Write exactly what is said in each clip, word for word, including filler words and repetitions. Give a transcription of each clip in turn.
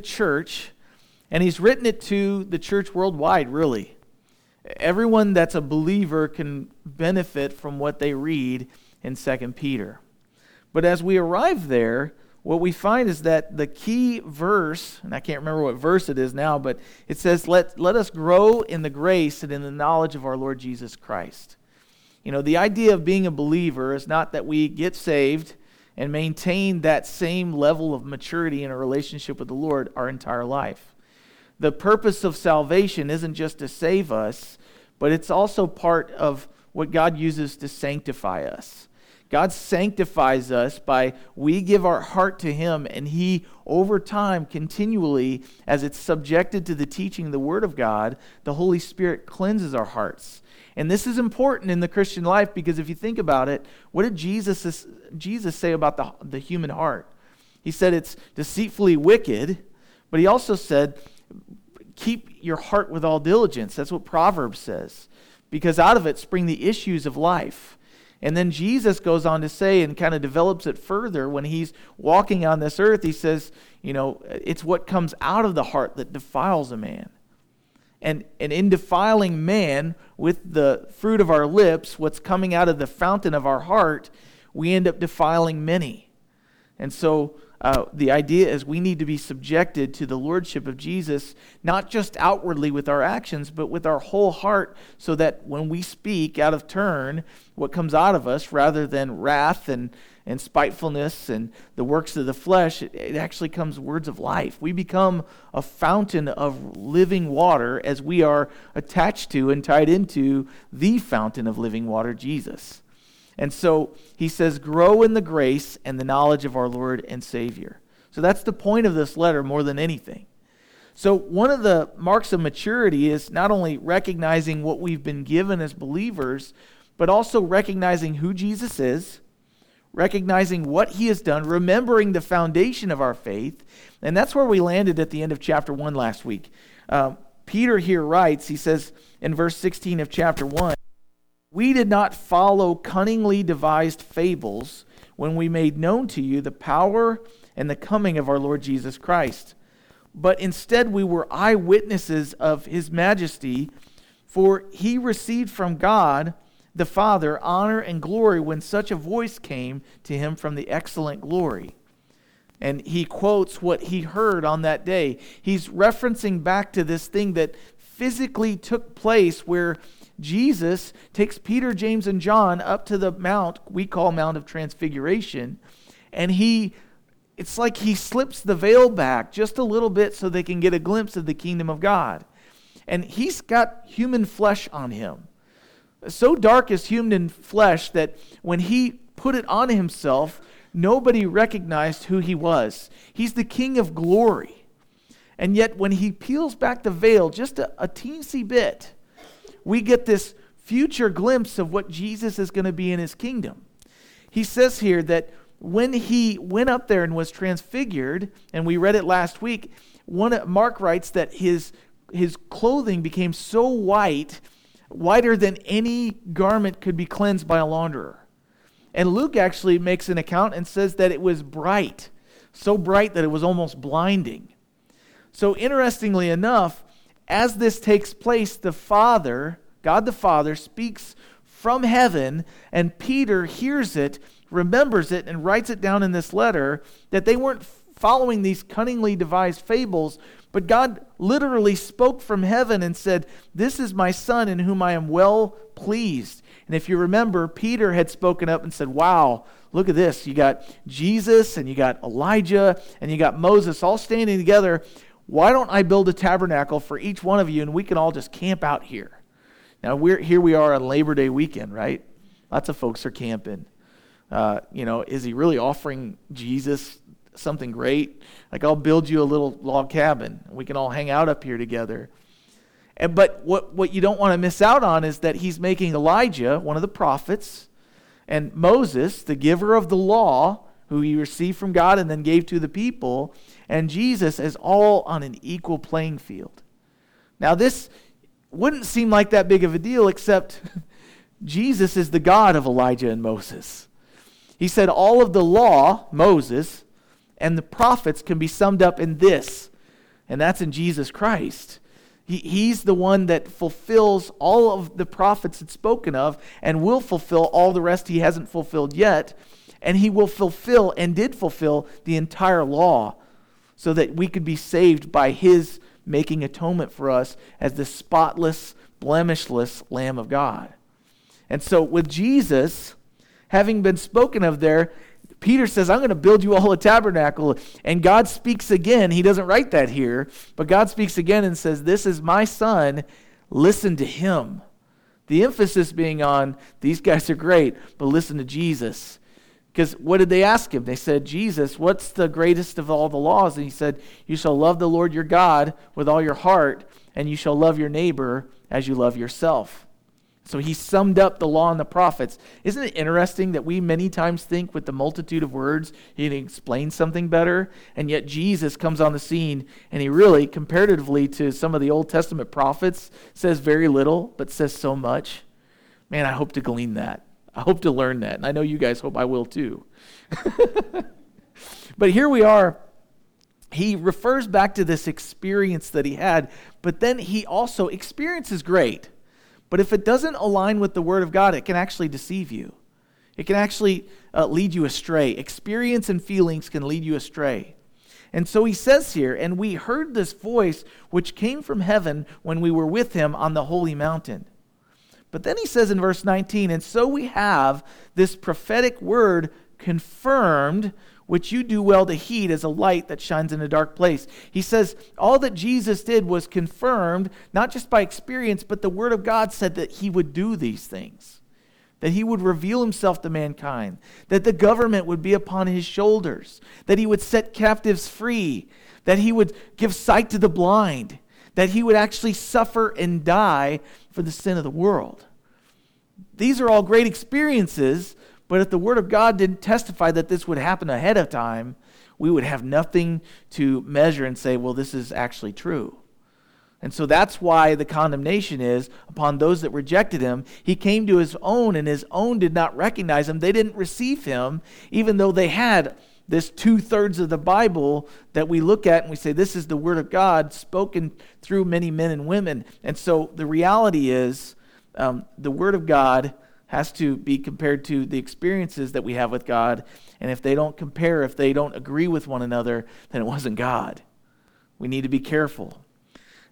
the church, and he's written it to the church worldwide, really. Everyone that's a believer can benefit from what they read in Second Peter. But as we arrive there, what we find is that the key verse, and I can't remember what verse it is now, but it says, let, let us grow in the grace and in the knowledge of our Lord Jesus Christ. You know, the idea of being a believer is not that we get saved and maintain that same level of maturity in a relationship with the Lord our entire life. The purpose of salvation isn't just to save us, but it's also part of what God uses to sanctify us. God sanctifies us by we give our heart to Him, and He, over time, continually, as it's subjected to the teaching of the Word of God, the Holy Spirit cleanses our hearts. And this is important in the Christian life, because if you think about it, what did Jesus, Jesus say about the, the human heart? He said it's deceitfully wicked, but He also said, keep your heart with all diligence. That's what Proverbs says, because out of it spring the issues of life. And then Jesus goes on to say, and kind of develops it further when he's walking on this earth, he says, you know, it's what comes out of the heart that defiles a man. And, and in defiling man with the fruit of our lips, what's coming out of the fountain of our heart, we end up defiling many. And so uh, the idea is we need to be subjected to the lordship of Jesus, not just outwardly with our actions, but with our whole heart, so that when we speak out of turn, what comes out of us, rather than wrath and, and spitefulness and the works of the flesh, it, it actually comes words of life. We become a fountain of living water as we are attached to and tied into the fountain of living water, Jesus. And so he says, grow in the grace and the knowledge of our Lord and Savior. So that's the point of this letter more than anything. So one of the marks of maturity is not only recognizing what we've been given as believers, but also recognizing who Jesus is, recognizing what he has done, remembering the foundation of our faith. And that's where we landed at the end of chapter one last week. Uh, Peter here writes, he says in verse sixteen of chapter one, we did not follow cunningly devised fables when we made known to you the power and the coming of our Lord Jesus Christ, but instead we were eyewitnesses of his majesty, for he received from God the Father honor and glory when such a voice came to him from the excellent glory. And he quotes what he heard on that day. He's referencing back to this thing that physically took place where Jesus takes Peter, James, and John up to the mount we call Mount of Transfiguration, and he it's like he slips the veil back just a little bit so they can get a glimpse of the kingdom of God. And he's got human flesh on him. So dark is human flesh that when he put it on himself, nobody recognized who he was. He's the King of Glory. And yet when he peels back the veil just a, a teensy bit, we get this future glimpse of what Jesus is going to be in his kingdom. He says here that when he went up there and was transfigured, and we read it last week, one Mark writes that his, his clothing became so white, whiter than any garment could be cleansed by a launderer. And Luke actually makes an account and says that it was bright, so bright that it was almost blinding. So interestingly enough, as this takes place, the Father, God the Father, speaks from heaven, and Peter hears it, remembers it, and writes it down in this letter that they weren't following these cunningly devised fables, but God literally spoke from heaven and said, "This is my Son in whom I am well pleased." And if you remember, Peter had spoken up and said, "Wow, look at this. You got Jesus, and you got Elijah, and you got Moses all standing together. Why don't I build a tabernacle for each one of you, and we can all just camp out here?" Now, we're here we are on Labor Day weekend, right? Lots of folks are camping. Uh, you know, is he really offering Jesus something great? Like, I'll build you a little log cabin. We can all hang out up here together. And, but what, what you don't want to miss out on is that he's making Elijah, one of the prophets, and Moses, the giver of the law, who he received from God and then gave to the people, and Jesus is all on an equal playing field. Now this wouldn't seem like that big of a deal, except Jesus is the God of Elijah and Moses. He said all of the law, Moses, and the prophets can be summed up in this: and that's in Jesus Christ. He, he's the one that fulfills all of the prophets it's spoken of and will fulfill all the rest he hasn't fulfilled yet, and he will fulfill and did fulfill the entire law so that we could be saved by his making atonement for us as the spotless, blemishless Lamb of God. And so with Jesus, having been spoken of there, Peter says, I'm going to build you all a tabernacle. And God speaks again. He doesn't write that here, but God speaks again and says, this is my son. Listen to him. The emphasis being on, these guys are great, but listen to Jesus. Because what did they ask him? They said, Jesus, what's the greatest of all the laws? And he said, you shall love the Lord your God with all your heart, and you shall love your neighbor as you love yourself. So he summed up the law and the prophets. Isn't it interesting that we many times think with the multitude of words, he can explain something better? And yet Jesus comes on the scene, and he really, comparatively to some of the Old Testament prophets, says very little, but says so much. Man, I hope to glean that. I hope to learn that, and I know you guys hope I will too. But here we are. He refers back to this experience that he had, but then he also, experience is great, but if it doesn't align with the Word of God, it can actually deceive you. It can actually uh, lead you astray. Experience and feelings can lead you astray. And so he says here, and we heard this voice which came from heaven when we were with him on the holy mountain. But then he says in verse nineteen, and so we have this prophetic word confirmed, which you do well to heed as a light that shines in a dark place. He says all that Jesus did was confirmed, not just by experience, but the Word of God said that he would do these things, that he would reveal himself to mankind, that the government would be upon his shoulders, that he would set captives free, that he would give sight to the blind, that he would actually suffer and die for the sin of the world. These are all great experiences, but if the Word of God didn't testify that this would happen ahead of time, we would have nothing to measure and say, well, this is actually true. And so that's why the condemnation is upon those that rejected him. He came to his own, and his own did not recognize him. They didn't receive him, even though they had this two-thirds of the Bible that we look at and we say, this is the Word of God spoken through many men and women. And so the reality is um, the Word of God has to be compared to the experiences that we have with God. And if they don't compare, if they don't agree with one another, then it wasn't God. We need to be careful.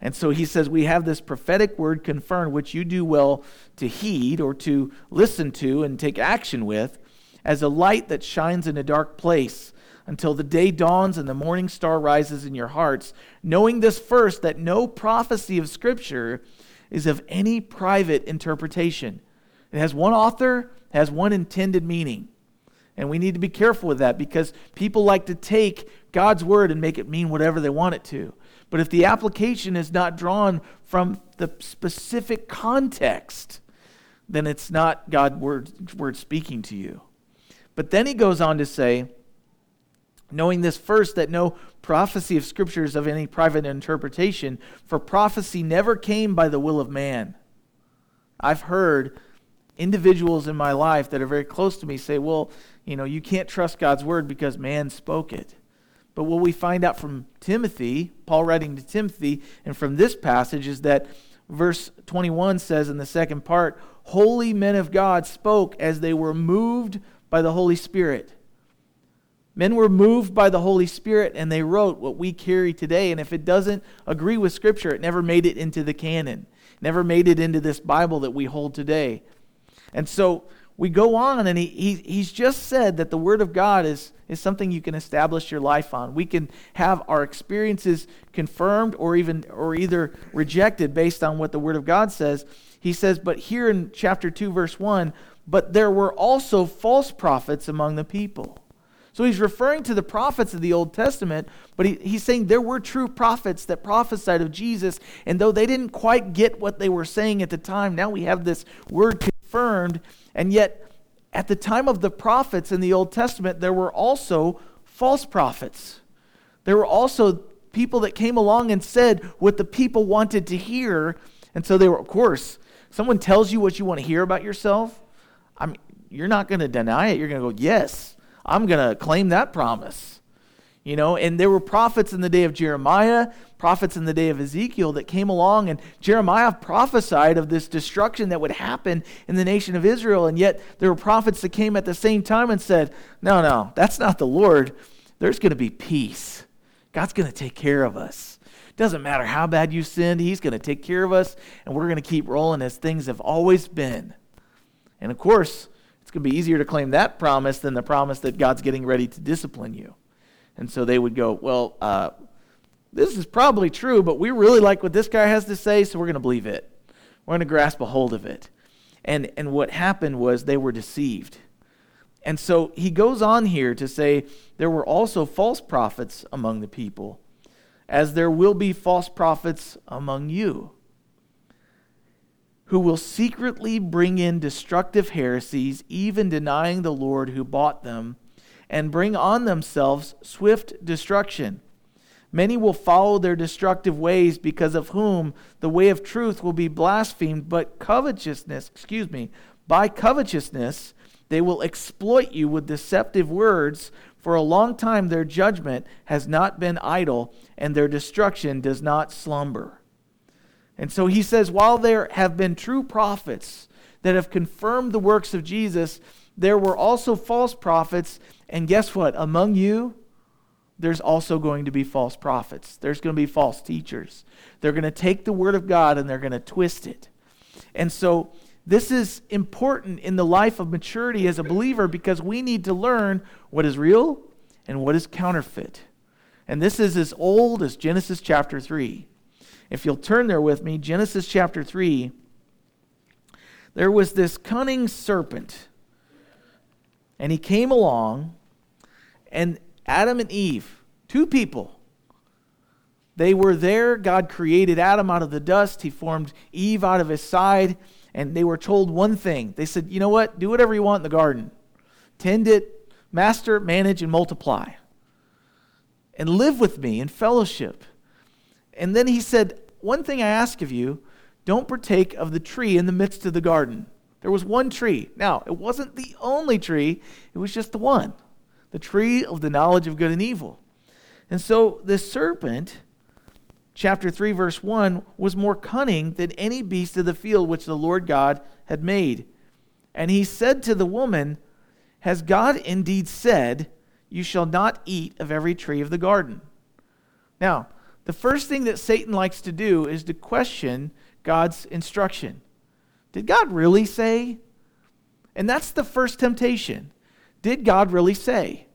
And so he says, we have this prophetic word confirmed, which you do well to heed or to listen to and take action with, as a light that shines in a dark place until the day dawns and the morning star rises in your hearts, knowing this first, that no prophecy of Scripture is of any private interpretation. It has one author, has one intended meaning. And we need to be careful with that, because people like to take God's word and make it mean whatever they want it to. But if the application is not drawn from the specific context, then it's not God's word, word speaking to you. But then he goes on to say, knowing this first, that no prophecy of Scripture is of any private interpretation, for prophecy never came by the will of man. I've heard individuals in my life that are very close to me say, well, you know, you can't trust God's word because man spoke it. But what we find out from Timothy, Paul writing to Timothy, and from this passage is that verse twenty-one says in the second part, holy men of God spoke as they were moved by the Holy Spirit. Men were moved by the Holy Spirit, and they wrote what we carry today. And if it doesn't agree with Scripture, it never made it into the canon, never made it into this Bible that we hold today. And so we go on, and he, he he's just said that the Word of God is, is something you can establish your life on. We can have our experiences confirmed or even or either rejected based on what the Word of God says. He says, but here in chapter two, verse one, but there were also false prophets among the people. So he's referring to the prophets of the Old Testament, but he, he's saying there were true prophets that prophesied of Jesus, and though they didn't quite get what they were saying at the time, now we have this word confirmed, and yet at the time of the prophets in the Old Testament, there were also false prophets. There were also people that came along and said what the people wanted to hear, and so they were, of course, someone tells you what you want to hear about yourself, I mean, you're not going to deny it. You're going to go, yes, I'm going to claim that promise. You know, and there were prophets in the day of Jeremiah, prophets in the day of Ezekiel that came along, and Jeremiah prophesied of this destruction that would happen in the nation of Israel. And yet there were prophets that came at the same time and said, no, no, that's not the Lord. There's going to be peace. God's going to take care of us. Doesn't matter how bad you sinned, he's going to take care of us, and we're going to keep rolling as things have always been. And of course, it's going to be easier to claim that promise than the promise that God's getting ready to discipline you. And so they would go, well, uh, this is probably true, but we really like what this guy has to say, so we're going to believe it. We're going to grasp a hold of it. And and what happened was they were deceived. And so he goes on here to say there were also false prophets among the people, as there will be false prophets among you, who will secretly bring in destructive heresies, even denying the Lord who bought them, and bring on themselves swift destruction. Many will follow their destructive ways, because of whom the way of truth will be blasphemed, but covetousness, excuse me, by covetousness they will exploit you with deceptive words. For a long time their judgment has not been idle, and their destruction does not slumber. And so he says, while there have been true prophets that have confirmed the works of Jesus, there were also false prophets. And guess what? Among you, there's also going to be false prophets. There's going to be false teachers. They're going to take the word of God and they're going to twist it. And so this is important in the life of maturity as a believer, because we need to learn what is real and what is counterfeit. And this is as old as Genesis chapter three. If you'll turn there with me, Genesis chapter three, there was this cunning serpent. And he came along, and Adam and Eve, two people, they were there. God created Adam out of the dust. He formed Eve out of his side, and they were told one thing. They said, you know what? Do whatever you want in the garden. Tend it, master, manage, and multiply. And live with me in fellowship. And then he said, one thing I ask of you, don't partake of the tree in the midst of the garden. There was one tree. Now, it wasn't the only tree. It was just the one. The tree of the knowledge of good and evil. And so the serpent, chapter three, verse one, was more cunning than any beast of the field which the Lord God had made. And he said to the woman, has God indeed said, you shall not eat of every tree of the garden? Now, the first thing that Satan likes to do is to question God's instruction. Did God really say? And that's the first temptation. Did God really say?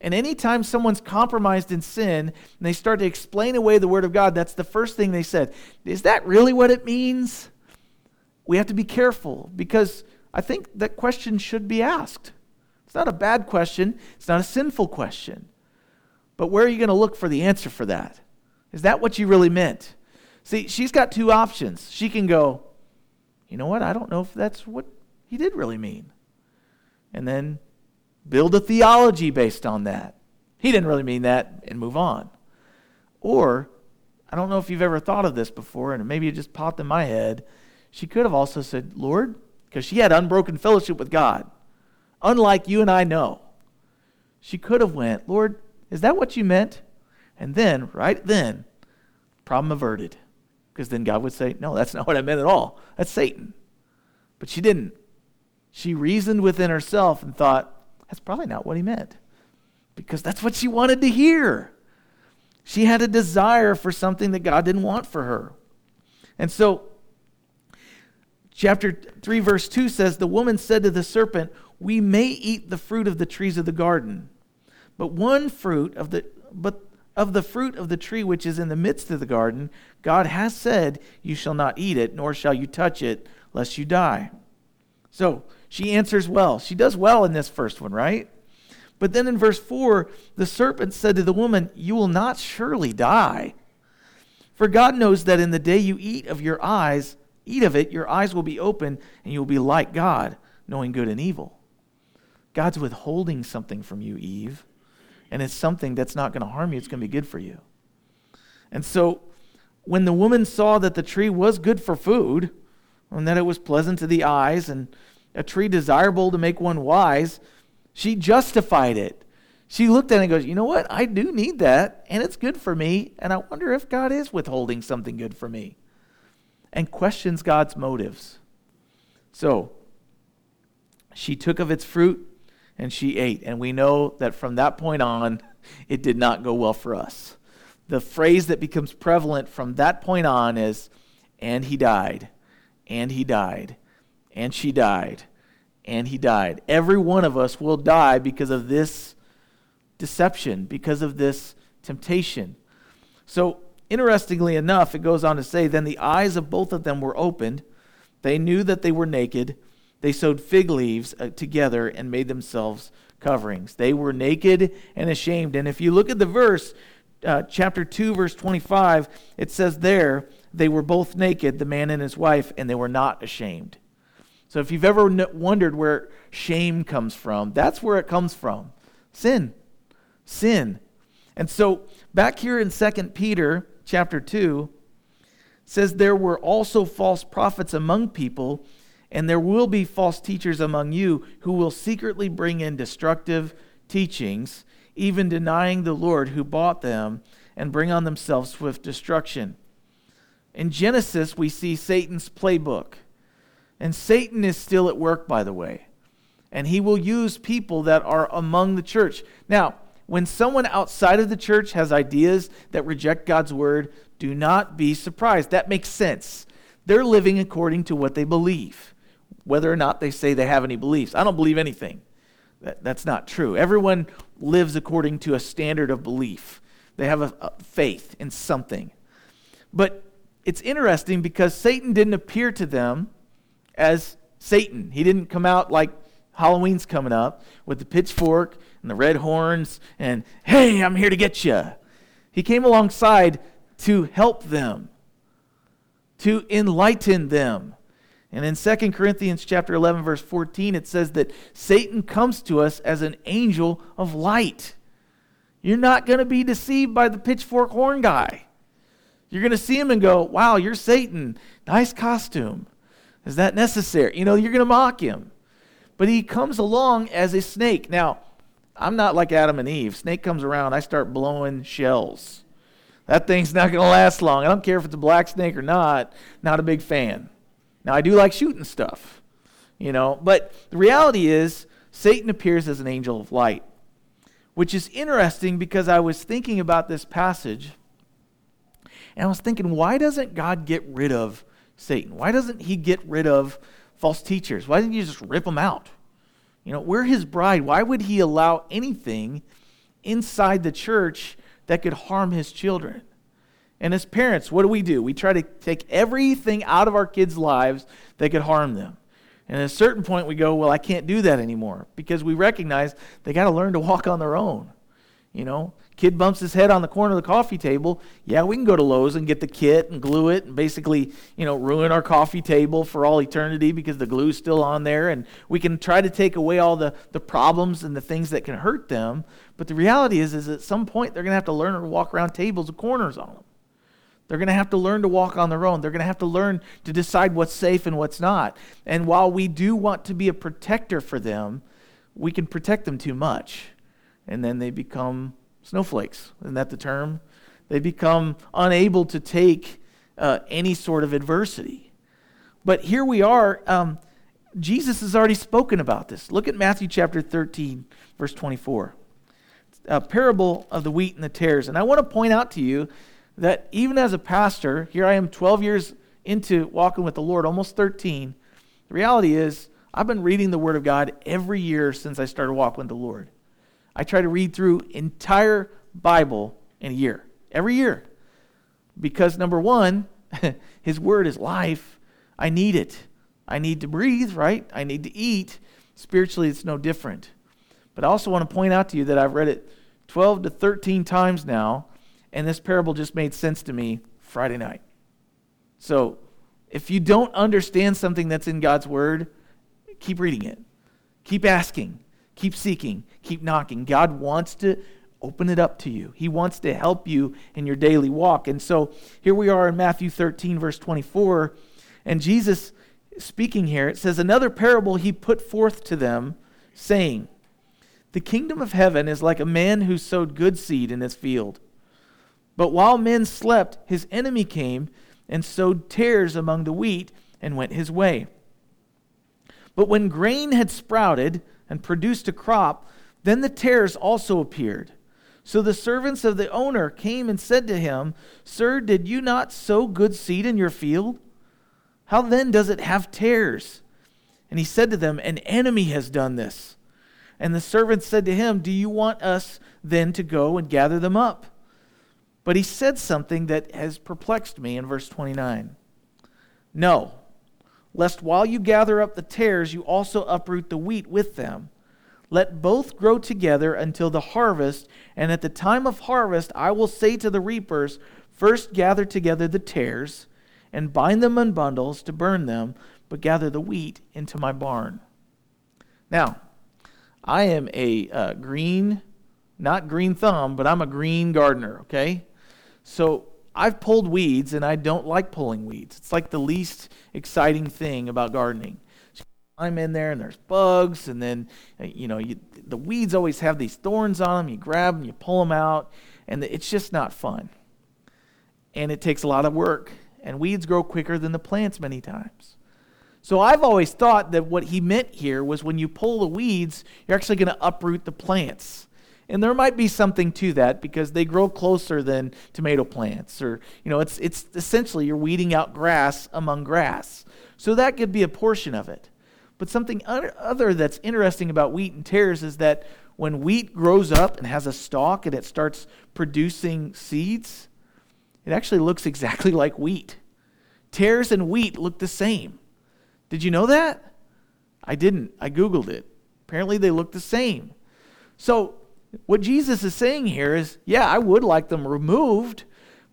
And anytime someone's compromised in sin and they start to explain away the word of God, that's the first thing they said. Is that really what it means? We have to be careful, because I think that question should be asked. It's not a bad question. It's not a sinful question. But where are you going to look for the answer for that? Is that what you really meant? See, she's got two options. She can go, you know what, I don't know if that's what he did really mean. And then build a theology based on that. He didn't really mean that, and move on. Or, I don't know if you've ever thought of this before, and maybe it just popped in my head, she could have also said, Lord, because she had unbroken fellowship with God, unlike you and I know. She could have went, Lord, is that what you meant? And then, right then, problem averted. Because then God would say, no, that's not what I meant at all. That's Satan. But she didn't. She reasoned within herself and thought, that's probably not what he meant. Because that's what she wanted to hear. She had a desire for something that God didn't want for her. And so, chapter three, verse two says, the woman said to the serpent, we may eat the fruit of the trees of the garden, but one fruit of the... but of the fruit of the tree which is in the midst of the garden, God has said, you shall not eat it, nor shall you touch it, lest you die. So she answers well. She does well in this first one, right? But then in verse four, the serpent said to the woman, you will not surely die. For God knows that in the day you eat of your eyes, eat of it, your eyes will be open, and you will be like God, knowing good and evil. God's withholding something from you, Eve. And it's something that's not going to harm you. It's going to be good for you. And so when the woman saw that the tree was good for food, and that it was pleasant to the eyes, and a tree desirable to make one wise, she justified it. She looked at it and goes, you know what? I do need that, and it's good for me, and I wonder if God is withholding something good for me. And questions God's motives. So she took of its fruit, and she ate. And we know that from that point on, it did not go well for us. The phrase that becomes prevalent from that point on is, and he died, and he died, and she died, and he died. Every one of us will die because of this deception, because of this temptation. So, interestingly enough, it goes on to say, then the eyes of both of them were opened. They knew that they were naked. They sewed fig leaves uh, together and made themselves coverings. They were naked and ashamed. And if you look at the verse, uh, chapter two, verse twenty-five, it says there, they were both naked, the man and his wife, and they were not ashamed. So if you've ever n- wondered where shame comes from, that's where it comes from. Sin. Sin. And so back here in Second Peter chapter two, says there were also false prophets among people, and there will be false teachers among you who will secretly bring in destructive teachings, even denying the Lord who bought them, and bring on themselves swift destruction. In Genesis, we see Satan's playbook. And Satan is still at work, by the way. And he will use people that are among the church. Now, when someone outside of the church has ideas that reject God's word, do not be surprised. That makes sense. They're living according to what they believe, whether or not they say they have any beliefs. I don't believe anything. That, that's not true. Everyone lives according to a standard of belief. They have a, a faith in something. But it's interesting because Satan didn't appear to them as Satan. He didn't come out like Halloween's coming up with the pitchfork and the red horns and, hey, I'm here to get you. He came alongside to help them, to enlighten them. And in Second Corinthians chapter eleven, verse fourteen, it says that Satan comes to us as an angel of light. You're not going to be deceived by the pitchfork horn guy. You're going to see him and go, wow, you're Satan. Nice costume. Is that necessary? You know, you're going to mock him. But he comes along as a snake. Now, I'm not like Adam and Eve. Snake comes around, I start blowing shells. That thing's not going to last long. I don't care if it's a black snake or not. Not a big fan. Now, I do like shooting stuff, you know. But the reality is, Satan appears as an angel of light, which is interesting because I was thinking about this passage, and I was thinking, why doesn't God get rid of Satan? Why doesn't he get rid of false teachers? Why didn't you just rip them out? You know, we're his bride. Why would he allow anything inside the church that could harm his children? And as parents, what do we do? We try to take everything out of our kids' lives that could harm them. And at a certain point, we go, well, I can't do that anymore, because we recognize they got to learn to walk on their own. You know, kid bumps his head on the corner of the coffee table. Yeah, we can go to Lowe's and get the kit and glue it and basically, you know, ruin our coffee table for all eternity because the glue's still on there. And we can try to take away all the, the problems and the things that can hurt them. But the reality is, is at some point, they're going to have to learn to walk around tables with corners on them. They're going to have to learn to walk on their own. They're going to have to learn to decide what's safe and what's not. And while we do want to be a protector for them, we can protect them too much. And then they become snowflakes. Isn't that the term? They become unable to take uh, any sort of adversity. But here we are. Um, Jesus has already spoken about this. Look at Matthew chapter thirteen, verse twenty-four. A parable of the wheat and the tares. And I want to point out to you that even as a pastor, here I am twelve years into walking with the Lord, almost thirteen. The reality is, I've been reading the Word of God every year since I started walking with the Lord. I try to read through entire Bible in a year, every year. Because number one, his word is life. I need it. I need to breathe, right? I need to eat. Spiritually, it's no different. But I also want to point out to you that I've read it twelve to thirteen times now, and this parable just made sense to me Friday night. So if you don't understand something that's in God's word, keep reading it. Keep asking. Keep seeking, keep knocking. God wants to open it up to you. He wants to help you in your daily walk. And so here we are in Matthew thirteen, verse twenty-four. And Jesus speaking here, it says, another parable he put forth to them, saying, The kingdom of heaven is like a man who sowed good seed in his field. But while men slept, his enemy came and sowed tares among the wheat and went his way. But when grain had sprouted and produced a crop, then the tares also appeared. So the servants of the owner came and said to him, Sir, did you not sow good seed in your field? How then does it have tares? And he said to them, An enemy has done this. And the servants said to him, Do you want us then to go and gather them up? But he said something that has perplexed me in verse twenty-nine. No, lest while you gather up the tares, you also uproot the wheat with them. Let both grow together until the harvest, and at the time of harvest I will say to the reapers, First gather together the tares, and bind them in bundles to burn them, but gather the wheat into my barn. Now, I am a uh, green, not green thumb, but I'm a green gardener, okay? So I've pulled weeds, and I don't like pulling weeds. It's like the least exciting thing about gardening. So I'm in there, and there's bugs, and then, you know, you, the weeds always have these thorns on them. You grab them, you pull them out, and it's just not fun. And it takes a lot of work, and weeds grow quicker than the plants many times. So I've always thought that what he meant here was when you pull the weeds, you're actually going to uproot the plants. And there might be something to that because they grow closer than tomato plants. Or, you know, it's it's essentially you're weeding out grass among grass. So that could be a portion of it. But something other that's interesting about wheat and tares is that when wheat grows up and has a stalk and it starts producing seeds, it actually looks exactly like wheat. Tares and wheat look the same. Did you know that? I didn't. I Googled it. Apparently they look the same. So what Jesus is saying here is, yeah, I would like them removed,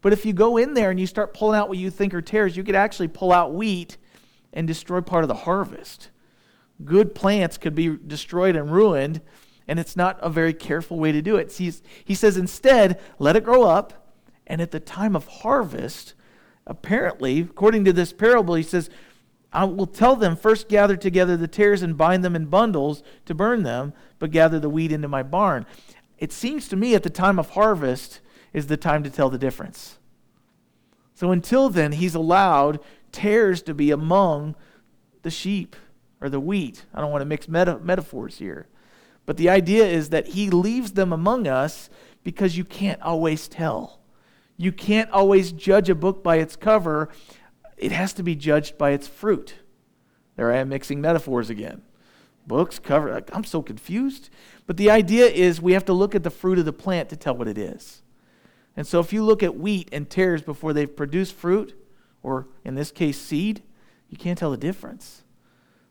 but if you go in there and you start pulling out what you think are tares, you could actually pull out wheat and destroy part of the harvest. Good plants could be destroyed and ruined, and it's not a very careful way to do it. He's, he says instead, let it grow up, and at the time of harvest, apparently, according to this parable, he says, I will tell them, first gather together the tares and bind them in bundles to burn them, but gather the wheat into my barn. It seems to me at the time of harvest is the time to tell the difference. So until then, he's allowed tares to be among the sheep or the wheat. I don't want to mix meta- metaphors here. But the idea is that he leaves them among us because you can't always tell. You can't always judge a book by its cover. It has to be judged by its fruit. There I am mixing metaphors again. Books, cover, I'm so confused. But the idea is we have to look at the fruit of the plant to tell what it is. And so if you look at wheat and tares before they've produced fruit, or in this case seed, you can't tell the difference.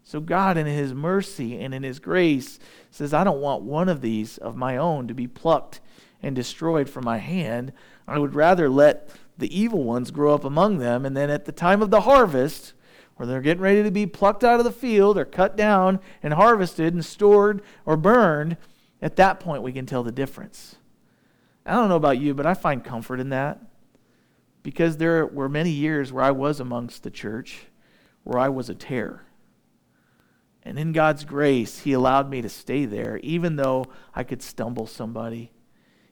So God in his mercy and in his grace says, I don't want one of these of my own to be plucked and destroyed from my hand. I would rather let the evil ones grow up among them, and then at the time of the harvest, where they're getting ready to be plucked out of the field or cut down and harvested and stored or burned, at that point we can tell the difference. I don't know about you, but I find comfort in that because there were many years where I was amongst the church where I was a tare. And in God's grace, he allowed me to stay there even though I could stumble somebody,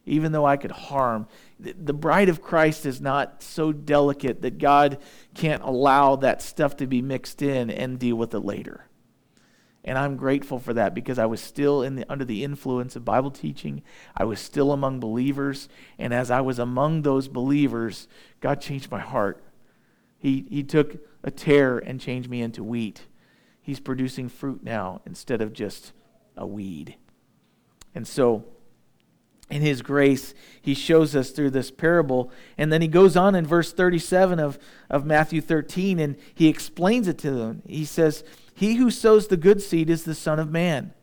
even though I could harm. The bride of Christ is not so delicate that God can't allow that stuff to be mixed in and deal with it later. And I'm grateful for that because I was still in the, under the influence of Bible teaching. I was still among believers. And as I was among those believers, God changed my heart. He, he took a tare and changed me into wheat. He's producing fruit now instead of just a weed. And so in his grace, he shows us through this parable. And then he goes on in verse thirty-seven of, of Matthew thirteen, and he explains it to them. He says, He who sows the good seed is the Son of Man,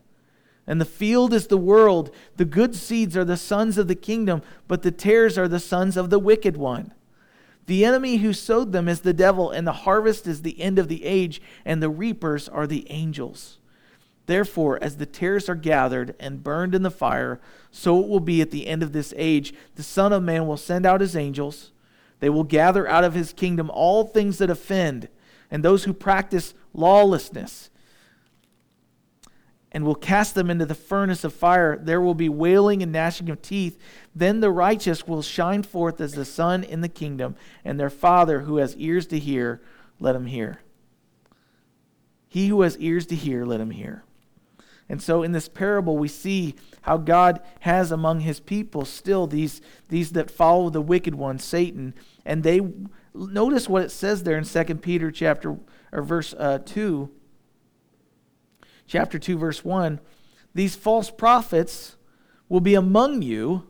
and the field is the world. The good seeds are the sons of the kingdom, but the tares are the sons of the wicked one. The enemy who sowed them is the devil, and the harvest is the end of the age, and the reapers are the angels. Therefore, as the tares are gathered and burned in the fire, so it will be at the end of this age. The Son of Man will send out his angels. They will gather out of his kingdom all things that offend, and those who practice lawlessness. and will cast them into the furnace of fire. There will be wailing and gnashing of teeth. Then the righteous will shine forth as the sun in the kingdom, and their Father who has ears to hear, let him hear. He who has ears to hear, let him hear. And so in this parable, we see how God has among his people still these, these that follow the wicked one, Satan. And they, notice what it says there in Second Peter chapter, or verse uh, two, chapter two, verse one, these false prophets will be among you,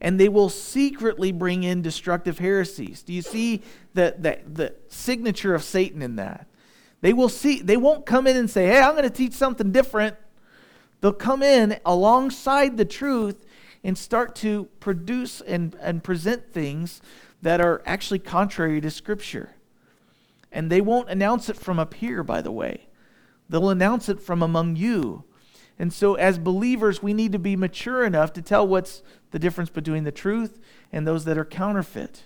and they will secretly bring in destructive heresies. Do you see the, the, the signature of Satan in that? They will see, they won't come in and say, hey, I'm going to teach something different. They'll come in alongside the truth and start to produce and, and present things that are actually contrary to Scripture. And they won't announce it from up here, by the way. They'll announce it from among you. And so as believers, we need to be mature enough to tell what's the difference between the truth and those that are counterfeit.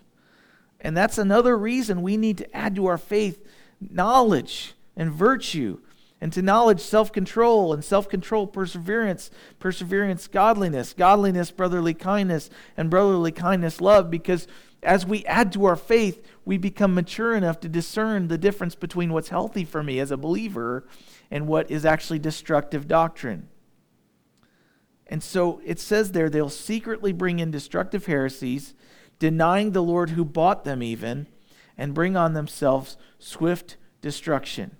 And that's another reason we need to add to our faith knowledge and virtue. And to knowledge, self-control, and self-control, perseverance, perseverance, godliness, godliness, brotherly kindness, and brotherly kindness, love, because as we add to our faith, we become mature enough to discern the difference between what's healthy for me as a believer and what is actually destructive doctrine. And so it says there, they'll secretly bring in destructive heresies, denying the Lord who bought them even, and bring on themselves swift destruction.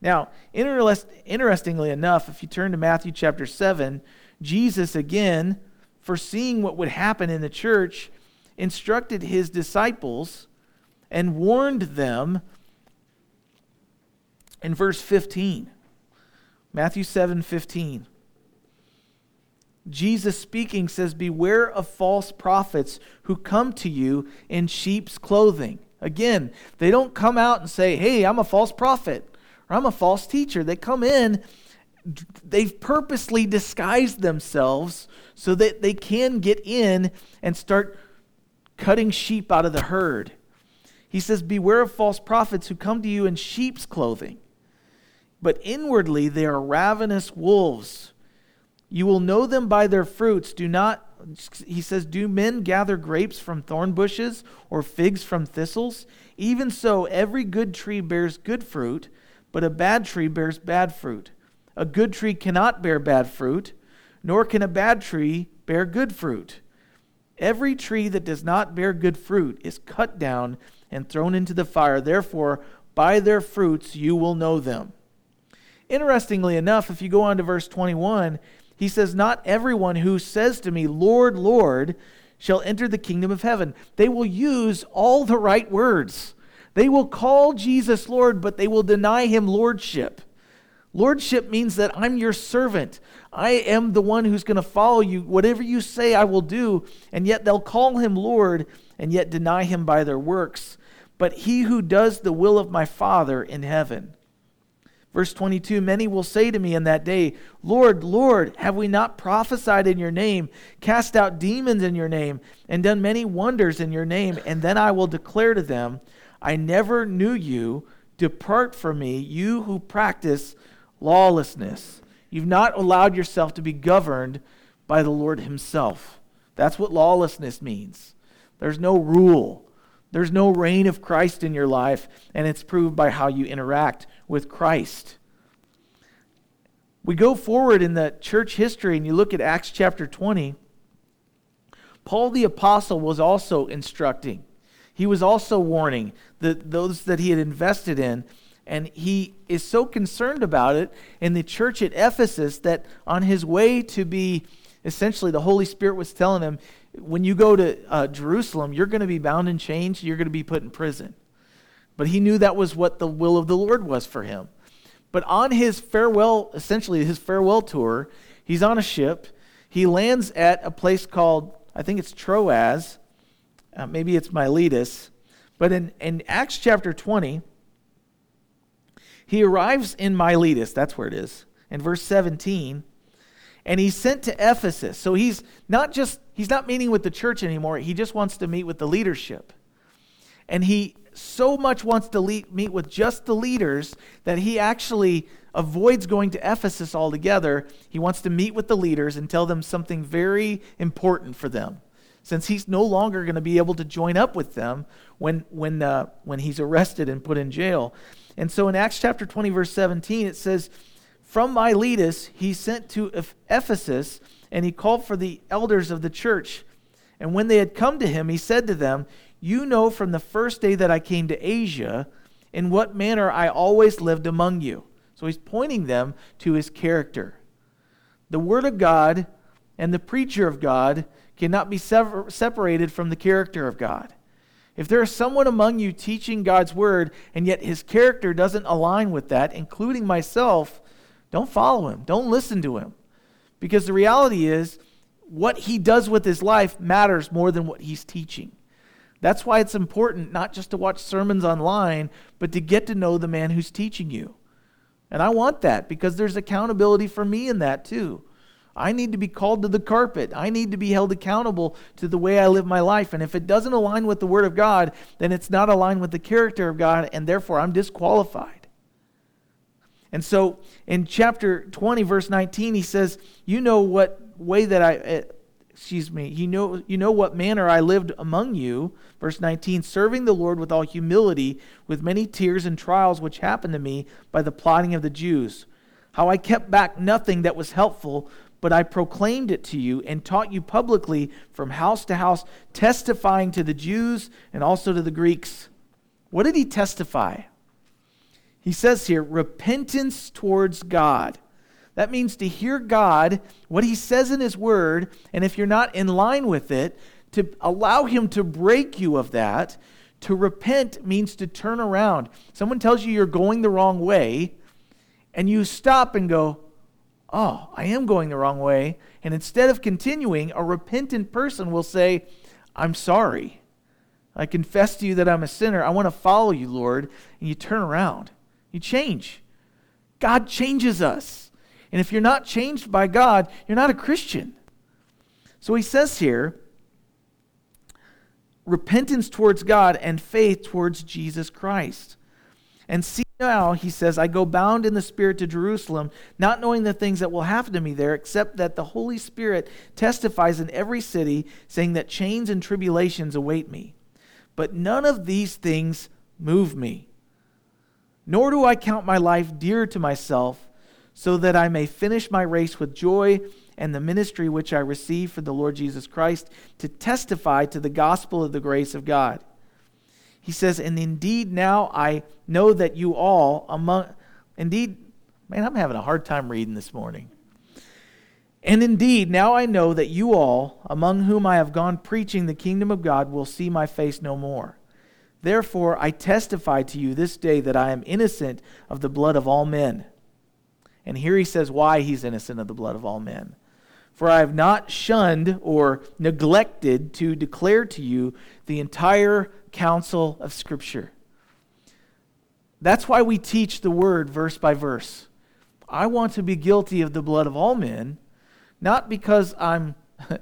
Now, interestingly enough, if you turn to Matthew chapter seven, Jesus, again, foreseeing what would happen in the church, instructed his disciples and warned them in verse fifteen. Matthew seven, fifteen. Jesus speaking says, beware of false prophets who come to you in sheep's clothing. Again, they don't come out and say, hey, I'm a false prophet. I'm a false teacher. They come in, they've purposely disguised themselves so that they can get in and start cutting sheep out of the herd. He says, beware of false prophets who come to you in sheep's clothing, but inwardly they are ravenous wolves. You will know them by their fruits. Do not, he says, do men gather grapes from thorn bushes or figs from thistles? Even so, every good tree bears good fruit, but a bad tree bears bad fruit. A good tree cannot bear bad fruit, nor can a bad tree bear good fruit. Every tree that does not bear good fruit is cut down and thrown into the fire. Therefore, by their fruits you will know them. Interestingly enough, if you go on to verse twenty-one, he says, not everyone who says to me, Lord, Lord, shall enter the kingdom of heaven. They will use all the right words. They will call Jesus Lord, but they will deny him lordship. Lordship means that I'm your servant. I am the one who's going to follow you. Whatever you say, I will do. And yet they'll call him Lord and yet deny him by their works. But he who does the will of my Father in heaven. Verse twenty-two, many will say to me in that day, Lord, Lord, have we not prophesied in your name, cast out demons in your name, and done many wonders in your name? And then I will declare to them, I never knew you. Depart from me, you who practice lawlessness. You've not allowed yourself to be governed by the Lord himself. That's what lawlessness means. There's no rule. There's no reign of Christ in your life, and it's proved by how you interact with Christ. We go forward in the church history, and you look at Acts chapter twenty. Paul the Apostle was also instructing. He was also warning the, those that he had invested in, and he is so concerned about it in the church at Ephesus that on his way to be, essentially the Holy Spirit was telling him, when you go to uh, Jerusalem, you're going to be bound and chained, you're going to be put in prison. But he knew that was what the will of the Lord was for him. But on his farewell, essentially his farewell tour, he's on a ship, he lands at a place called, I think it's Troas, Uh, maybe it's Miletus, but in, in Acts chapter twenty, he arrives in Miletus, that's where it is, in verse seventeen, and he's sent to Ephesus. So he's not just, he's not meeting with the church anymore, he just wants to meet with the leadership. And he so much wants to le- meet with just the leaders that he actually avoids going to Ephesus altogether. He wants to meet with the leaders and tell them something very important for them, since he's no longer going to be able to join up with them when when uh, when he's arrested and put in jail. And so in Acts chapter twenty, verse seventeen, it says, "From Miletus he sent to Ephesus, and he called for the elders of the church. And when they had come to him, he said to them, 'You know from the first day that I came to Asia, in what manner I always lived among you.'" So he's pointing them to his character. The Word of God and the preacher of God cannot be sever- separated from the character of God. If there is someone among you teaching God's Word, and yet his character doesn't align with that, including myself, don't follow him. Don't listen to him. Because the reality is, what he does with his life matters more than what he's teaching. That's why it's important not just to watch sermons online, but to get to know the man who's teaching you. And I want that, because there's accountability for me in that too. I need to be called to the carpet. I need to be held accountable to the way I live my life. And if it doesn't align with the Word of God, then it's not aligned with the character of God, and therefore I'm disqualified. And so in chapter twenty, verse nineteen, he says, you know what way that I... Uh, Excuse me, you know, you know what manner I lived among you, verse nineteen, serving the Lord with all humility, with many tears and trials which happened to me by the plotting of the Jews. How I kept back nothing that was helpful, but I proclaimed it to you and taught you publicly from house to house, testifying to the Jews and also to the Greeks. What did he testify? He says here, repentance towards God. That means to hear God, what he says in his Word, and if you're not in line with it, to allow him to break you of that. To repent means to turn around. Someone tells you you're going the wrong way, and you stop and go, oh, I am going the wrong way. And instead of continuing, a repentant person will say, I'm sorry. I confess to you that I'm a sinner. I want to follow you, Lord. And you turn around. You change. God changes us. And if you're not changed by God, you're not a Christian. So he says here, repentance towards God and faith towards Jesus Christ. And see now, he says, I go bound in the Spirit to Jerusalem, not knowing the things that will happen to me there, except that the Holy Spirit testifies in every city, saying that chains and tribulations await me. But none of these things move me, nor do I count my life dear to myself, so that I may finish my race with joy and the ministry which I receive for the Lord Jesus Christ, to testify to the gospel of the grace of God. He says, and indeed now I know that you all among... Indeed, man, I'm having a hard time reading this morning. And indeed, now I know that you all, among whom I have gone preaching the kingdom of God, will see my face no more. Therefore, I testify to you this day that I am innocent of the blood of all men. And here he says why he's innocent of the blood of all men. For I have not shunned or neglected to declare to you the entire counsel of Scripture. That's why we teach the Word verse by verse. I want to be guilty of the blood of all men, not because I'm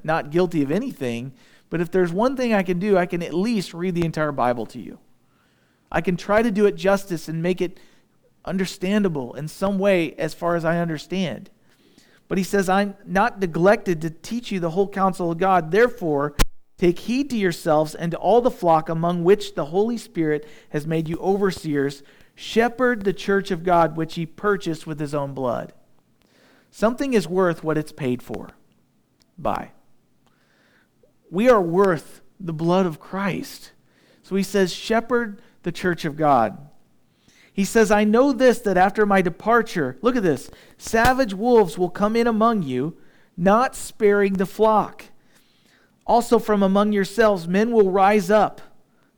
not guilty of anything, but if there's one thing I can do, I can at least read the entire Bible to you. I can try to do it justice and make it understandable in some way as far as I understand. But he says, I'm not neglected to teach you the whole counsel of God. Therefore, take heed to yourselves and to all the flock among which the Holy Spirit has made you overseers. Shepherd the church of God, which he purchased with his own blood. Something is worth what it's paid for by. We are worth the blood of Christ. So he says, shepherd the church of God. He says, I know this, that after my departure, look at this, savage wolves will come in among you, not sparing the flock. Also from among yourselves, men will rise up.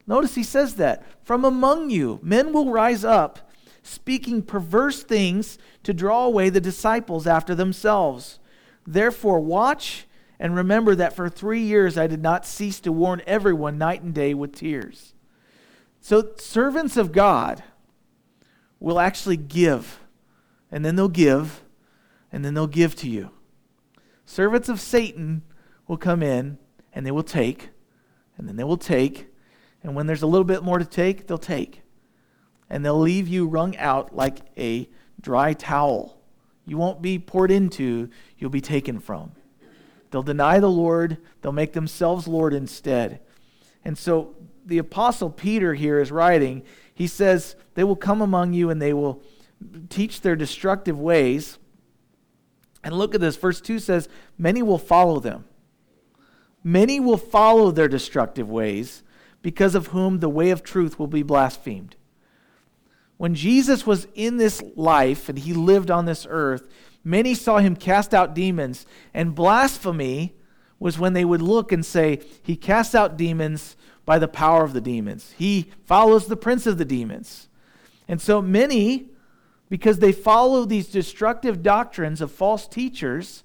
Notice he says that. From among you, men will rise up, speaking perverse things to draw away the disciples after themselves. Therefore, watch and remember that for three years I did not cease to warn everyone night and day with tears. So servants of God will actually give, and then they'll give, and then they'll give to you. Servants of Satan will come in, and they will take, and then they will take, And when there's a little bit more to take, they'll take. And they'll leave you wrung out like a dry towel. You won't be poured into, you'll be taken from. They'll deny the Lord, they'll make themselves Lord instead. And so the Apostle Peter here is writing, he says, they will come among you and they will teach their destructive ways. And look at this, verse two says, many will follow them. Many will follow their destructive ways, because of whom the way of truth will be blasphemed. When Jesus was in this life and he lived on this earth, many saw him cast out demons, and blasphemy was when they would look and say, he casts out demons by the power of the demons. He follows the prince of the demons. And so many, because they follow these destructive doctrines of false teachers,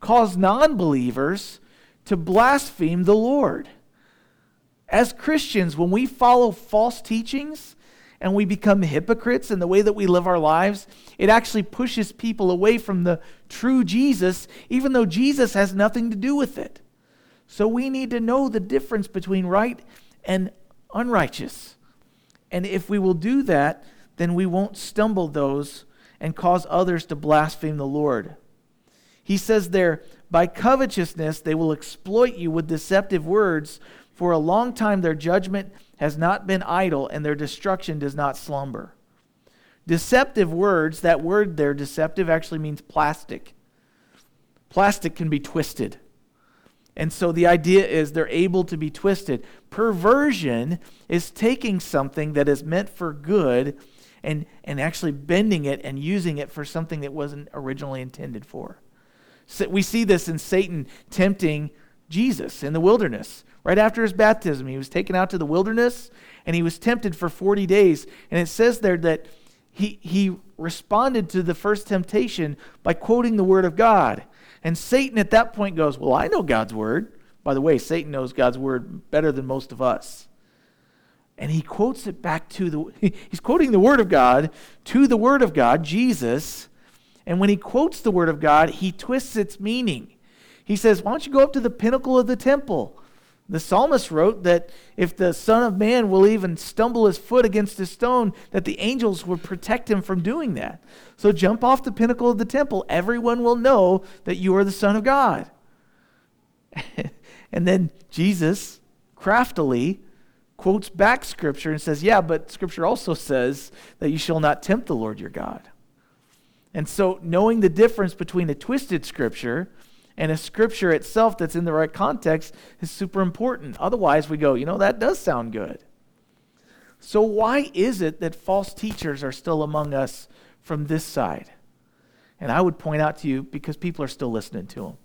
cause non-believers to blaspheme the Lord. As Christians, when we follow false teachings and we become hypocrites in the way that we live our lives, it actually pushes people away from the true Jesus, even though Jesus has nothing to do with it. So we need to know the difference between right and unrighteous. And if we will do that, then we won't stumble those and cause others to blaspheme the Lord. He says there, by covetousness they will exploit you with deceptive words. For a long time their judgment has not been idle, and their destruction does not slumber. Deceptive words, that word there, deceptive, actually means plastic. Plastic can be twisted. And so the idea is they're able to be twisted. Perversion is taking something that is meant for good and, and actually bending it and using it for something that wasn't originally intended for. So we see this in Satan tempting Jesus in the wilderness. Right after his baptism, he was taken out to the wilderness and he was tempted for forty days. And it says there that he he responded to the first temptation by quoting the word of God. And Satan at that point goes, well, I know God's word. By the way, Satan knows God's word better than most of us. And he quotes it back to the, he's quoting the word of God to the word of God, Jesus. And when he quotes the word of God, he twists its meaning. He says, why don't you go up to the pinnacle of the temple? The psalmist wrote that if the Son of Man will even stumble his foot against a stone, that the angels would protect him from doing that. So jump off the pinnacle of the temple. Everyone will know that you are the Son of God. And then Jesus craftily quotes back Scripture and says, yeah, but Scripture also says that you shall not tempt the Lord your God. And so knowing the difference between a twisted Scripture and a scripture itself that's in the right context is super important. Otherwise, we go, you know, that does sound good. So why is it that false teachers are still among us from this side? And I would point out to you, because people are still listening to them.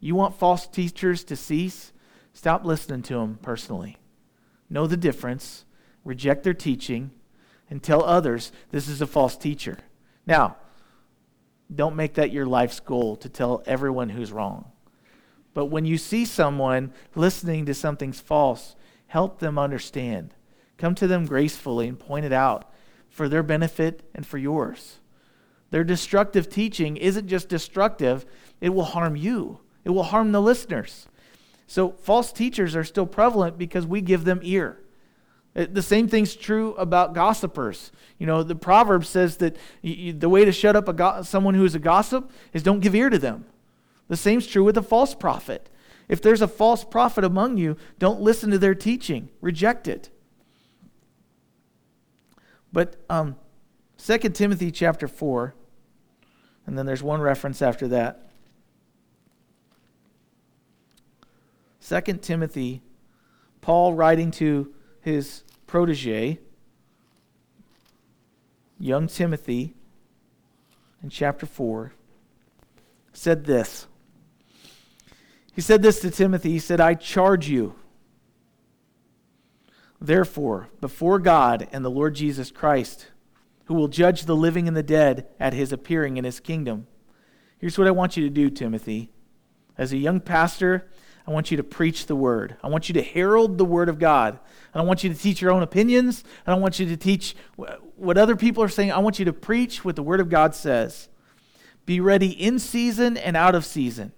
You want false teachers to cease? Stop listening to them personally. Know the difference, reject their teaching, and tell others this is a false teacher. Now, don't make that your life's goal to tell everyone who's wrong. But when you see someone listening to something's false, help them understand. Come to them gracefully and point it out for their benefit and for yours. Their destructive teaching isn't just destructive, it will harm you. It will harm the listeners. So false teachers are still prevalent because we give them ear. The same thing's true about gossipers. You know, the proverb says that you, the way to shut up a go- someone who is a gossip is don't give ear to them. The same's true with a false prophet. If there's a false prophet among you, don't listen to their teaching. Reject it. But um, Second Timothy chapter four, and then there's one reference after that. Second Timothy, Paul writing to his protege, young Timothy, in chapter four, said this. He said this to Timothy. He said, I charge you, therefore, before God and the Lord Jesus Christ, who will judge the living and the dead at his appearing in his kingdom. Here's what I want you to do, Timothy. As a young pastor, I want you to preach the word. I want you to herald the word of God. I don't want you to teach your own opinions. I don't want you to teach what other people are saying. I want you to preach what the word of God says. Be ready in season and out of season.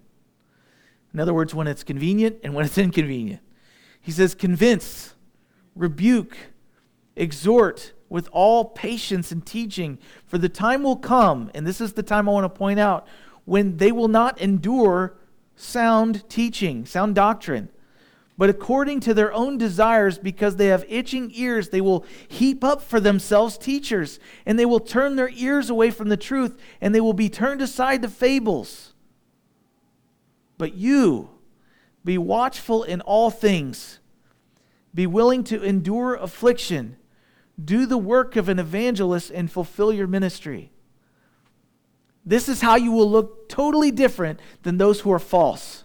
In other words, when it's convenient and when it's inconvenient. He says, convince, rebuke, exhort with all patience and teaching, for the time will come, and this is the time I want to point out, when they will not endure sound teaching, sound doctrine, but according to their own desires, because they have itching ears, they will heap up for themselves teachers, and they will turn their ears away from the truth, and they will be turned aside to fables. But you, be watchful in all things, be willing to endure affliction, do the work of an evangelist, and fulfill your ministry. This is how you will look totally different than those who are false.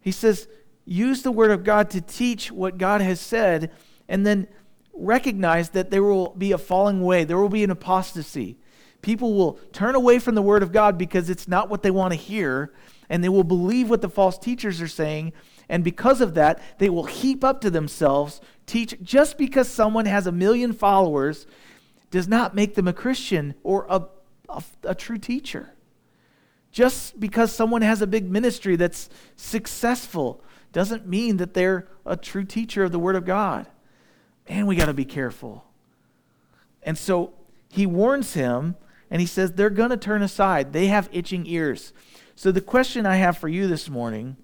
He says, use the word of God to teach what God has said, and then recognize that there will be a falling away. There will be an apostasy. People will turn away from the word of God because it's not what they want to hear, and they will believe what the false teachers are saying, and because of that, they will heap up to themselves, teach. Just because someone has a million followers does not make them a Christian or a, a, a true teacher. Just because someone has a big ministry that's successful doesn't mean that they're a true teacher of the Word of God. Man, we got to be careful. And so he warns him, and he says they're going to turn aside. They have itching ears. So the question I have for you this morning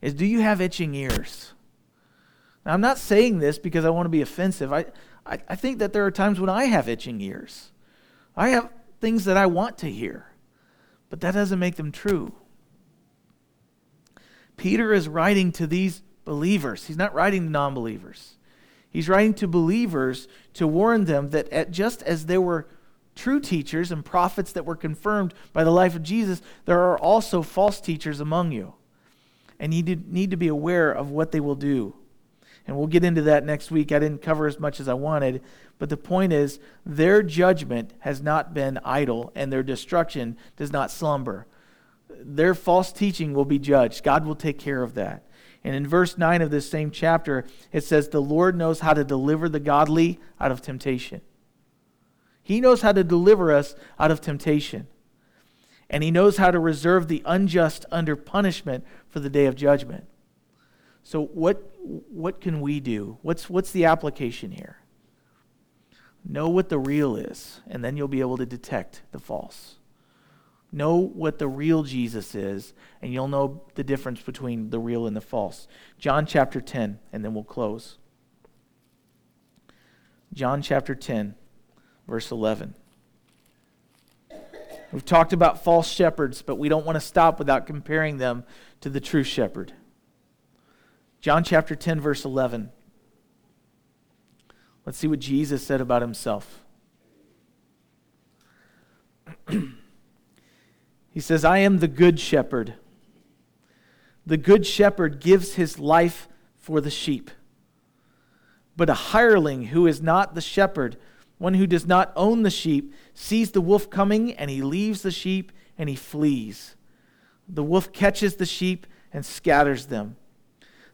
is, do you have itching ears? Now, I'm not saying this because I want to be offensive. I, I, I think that there are times when I have itching ears. I have things that I want to hear. But that doesn't make them true. Peter is writing to these believers. He's not writing to non-believers. He's writing to believers to warn them that at just as there were true teachers and prophets that were confirmed by the life of Jesus, there are also false teachers among you. And you need to be aware of what they will do. And we'll get into that next week. I didn't cover as much as I wanted. But the point is, their judgment has not been idle, and their destruction does not slumber. Their false teaching will be judged. God will take care of that. And in verse nine of this same chapter, it says, the Lord knows how to deliver the godly out of temptation. He knows how to deliver us out of temptation. And He knows how to reserve the unjust under punishment for the day of judgment. So what what can we do? What's what's the application here? Know what the real is, and then you'll be able to detect the false. Know what the real Jesus is, and you'll know the difference between the real and the false. John chapter ten, and then we'll close. John chapter ten, verse eleven. We've talked about false shepherds, but we don't want to stop without comparing them to the true shepherd. John chapter ten, verse eleven. Let's see what Jesus said about himself. He says, I am the good shepherd. The good shepherd gives his life for the sheep. But a hireling who is not the shepherd, one who does not own the sheep, sees the wolf coming, and he leaves the sheep and he flees. The wolf catches the sheep and scatters them.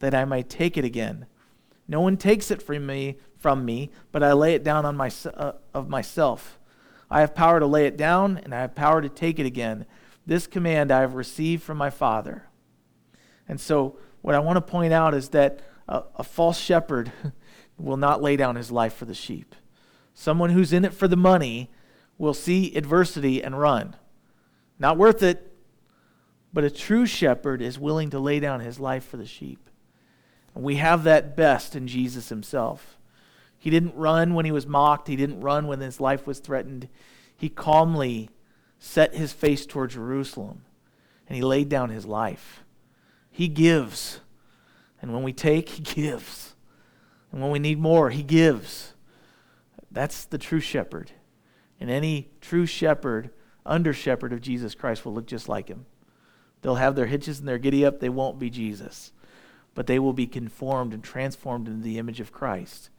that I might take it again. No one takes it from me, from me, but I lay it down on my, uh, of myself. I have power to lay it down, and I have power to take it again. This command I have received from my Father. And so what I want to point out is that a, a false shepherd will not lay down his life for the sheep. Someone who's in it for the money will see adversity and run. Not worth it, but a true shepherd is willing to lay down his life for the sheep. We have that best in Jesus himself. He didn't run when he was mocked. He didn't run when his life was threatened. He calmly set his face toward Jerusalem, and he laid down his life. He gives. And when we take, he gives. And when we need more, he gives. That's the true shepherd. And any true shepherd, under shepherd of Jesus Christ, will look just like him. They'll have their hitches and their giddy up. They won't be Jesus. but they will be conformed and transformed into the image of Christ.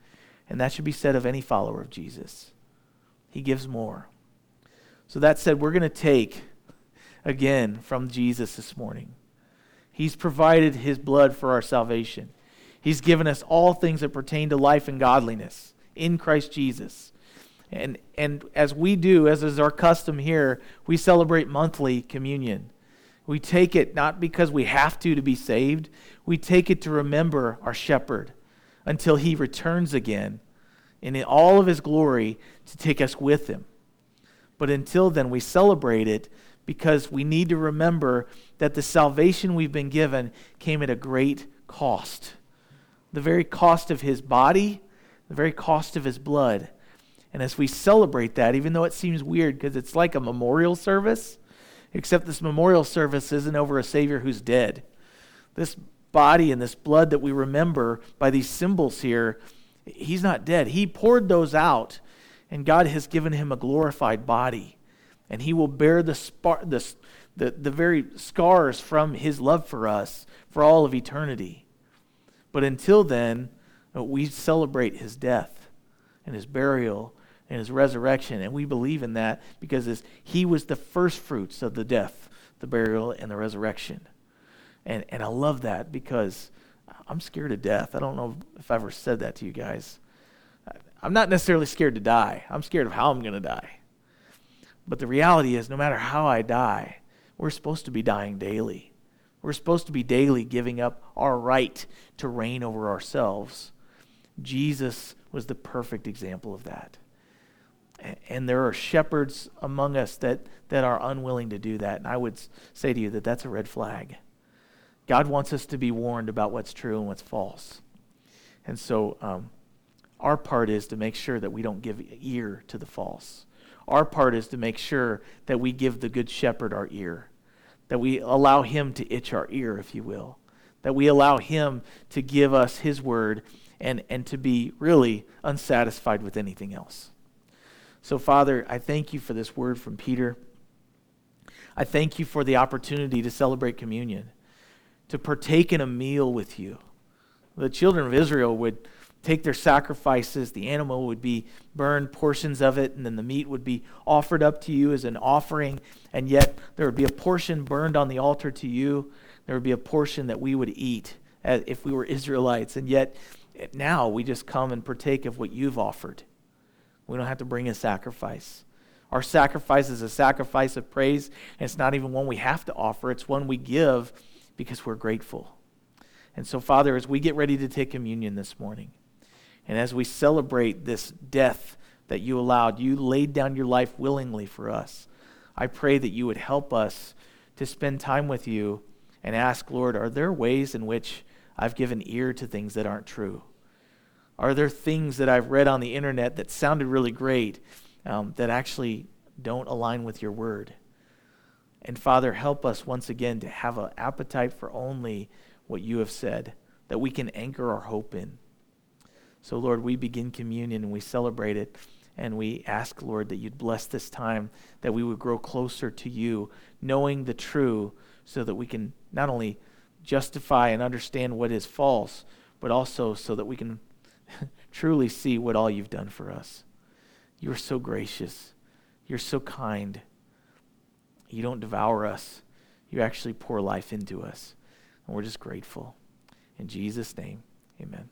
And that should be said of any follower of Jesus. He gives more. So that said, we're going to take again from Jesus this morning. He's provided his blood for our salvation. He's given us all things that pertain to life and godliness in Christ Jesus. And and as we do, as is our custom here, we celebrate monthly communion. We take it not because we have to to be saved. We take it to remember our shepherd until he returns again and in all of his glory to take us with him. But until then, we celebrate it because we need to remember that the salvation we've been given came at a great cost. The very cost of his body, the very cost of his blood. And as we celebrate that, even though it seems weird because it's like a memorial service, except this memorial service isn't over a Savior who's dead. This body and this blood that we remember by these symbols here, he's not dead. He poured those out, and God has given him a glorified body. And he will bear the spar, the, the, the very scars from his love for us for all of eternity. But until then, we celebrate his death and his burial and his resurrection. And we believe in that because he was the first fruits of the death, the burial, and the resurrection. And and I love that because I'm scared of death. I don't know if I ever said that to you guys. I'm not necessarily scared to die. I'm scared of how I'm going to die. But the reality is, no matter how I die, we're supposed to be dying daily. We're supposed to be daily giving up our right to reign over ourselves. Jesus was the perfect example of that. And there are shepherds among us that, that are unwilling to do that. And I would say to you that that's a red flag. God wants us to be warned about what's true and what's false. And so um, our part is to make sure that we don't give ear to the false. Our part is to make sure that we give the good shepherd our ear, that we allow him to itch our ear, if you will, that we allow him to give us his word and, and to be really unsatisfied with anything else. So, Father, I thank you for this word from Peter. I thank you for the opportunity to celebrate communion, to partake in a meal with you. The children of Israel would take their sacrifices, the animal would be burned, portions of it, and then the meat would be offered up to you as an offering, and yet there would be a portion burned on the altar to you. There would be a portion that we would eat as if we were Israelites, and yet now we just come and partake of what you've offered. We don't have to bring a sacrifice. Our sacrifice is a sacrifice of praise, and it's not even one we have to offer. It's one we give because we're grateful. And so, Father, as we get ready to take communion this morning, and as we celebrate this death that you allowed, you laid down your life willingly for us, I pray that you would help us to spend time with you and ask, Lord, are there ways in which I've given ear to things that aren't true? Are there things that I've read on the internet that sounded really great um, that actually don't align with your word? And Father, help us once again to have an appetite for only what you have said, that we can anchor our hope in. So, Lord, we begin communion and we celebrate it, and we ask, Lord, that you'd bless this time, that we would grow closer to you, knowing the true, so that we can not only justify and understand what is false, but also so that we can truly see what all you've done for us. You're so gracious. You're so kind. You don't devour us. You actually pour life into us. And we're just grateful. In Jesus' name, amen.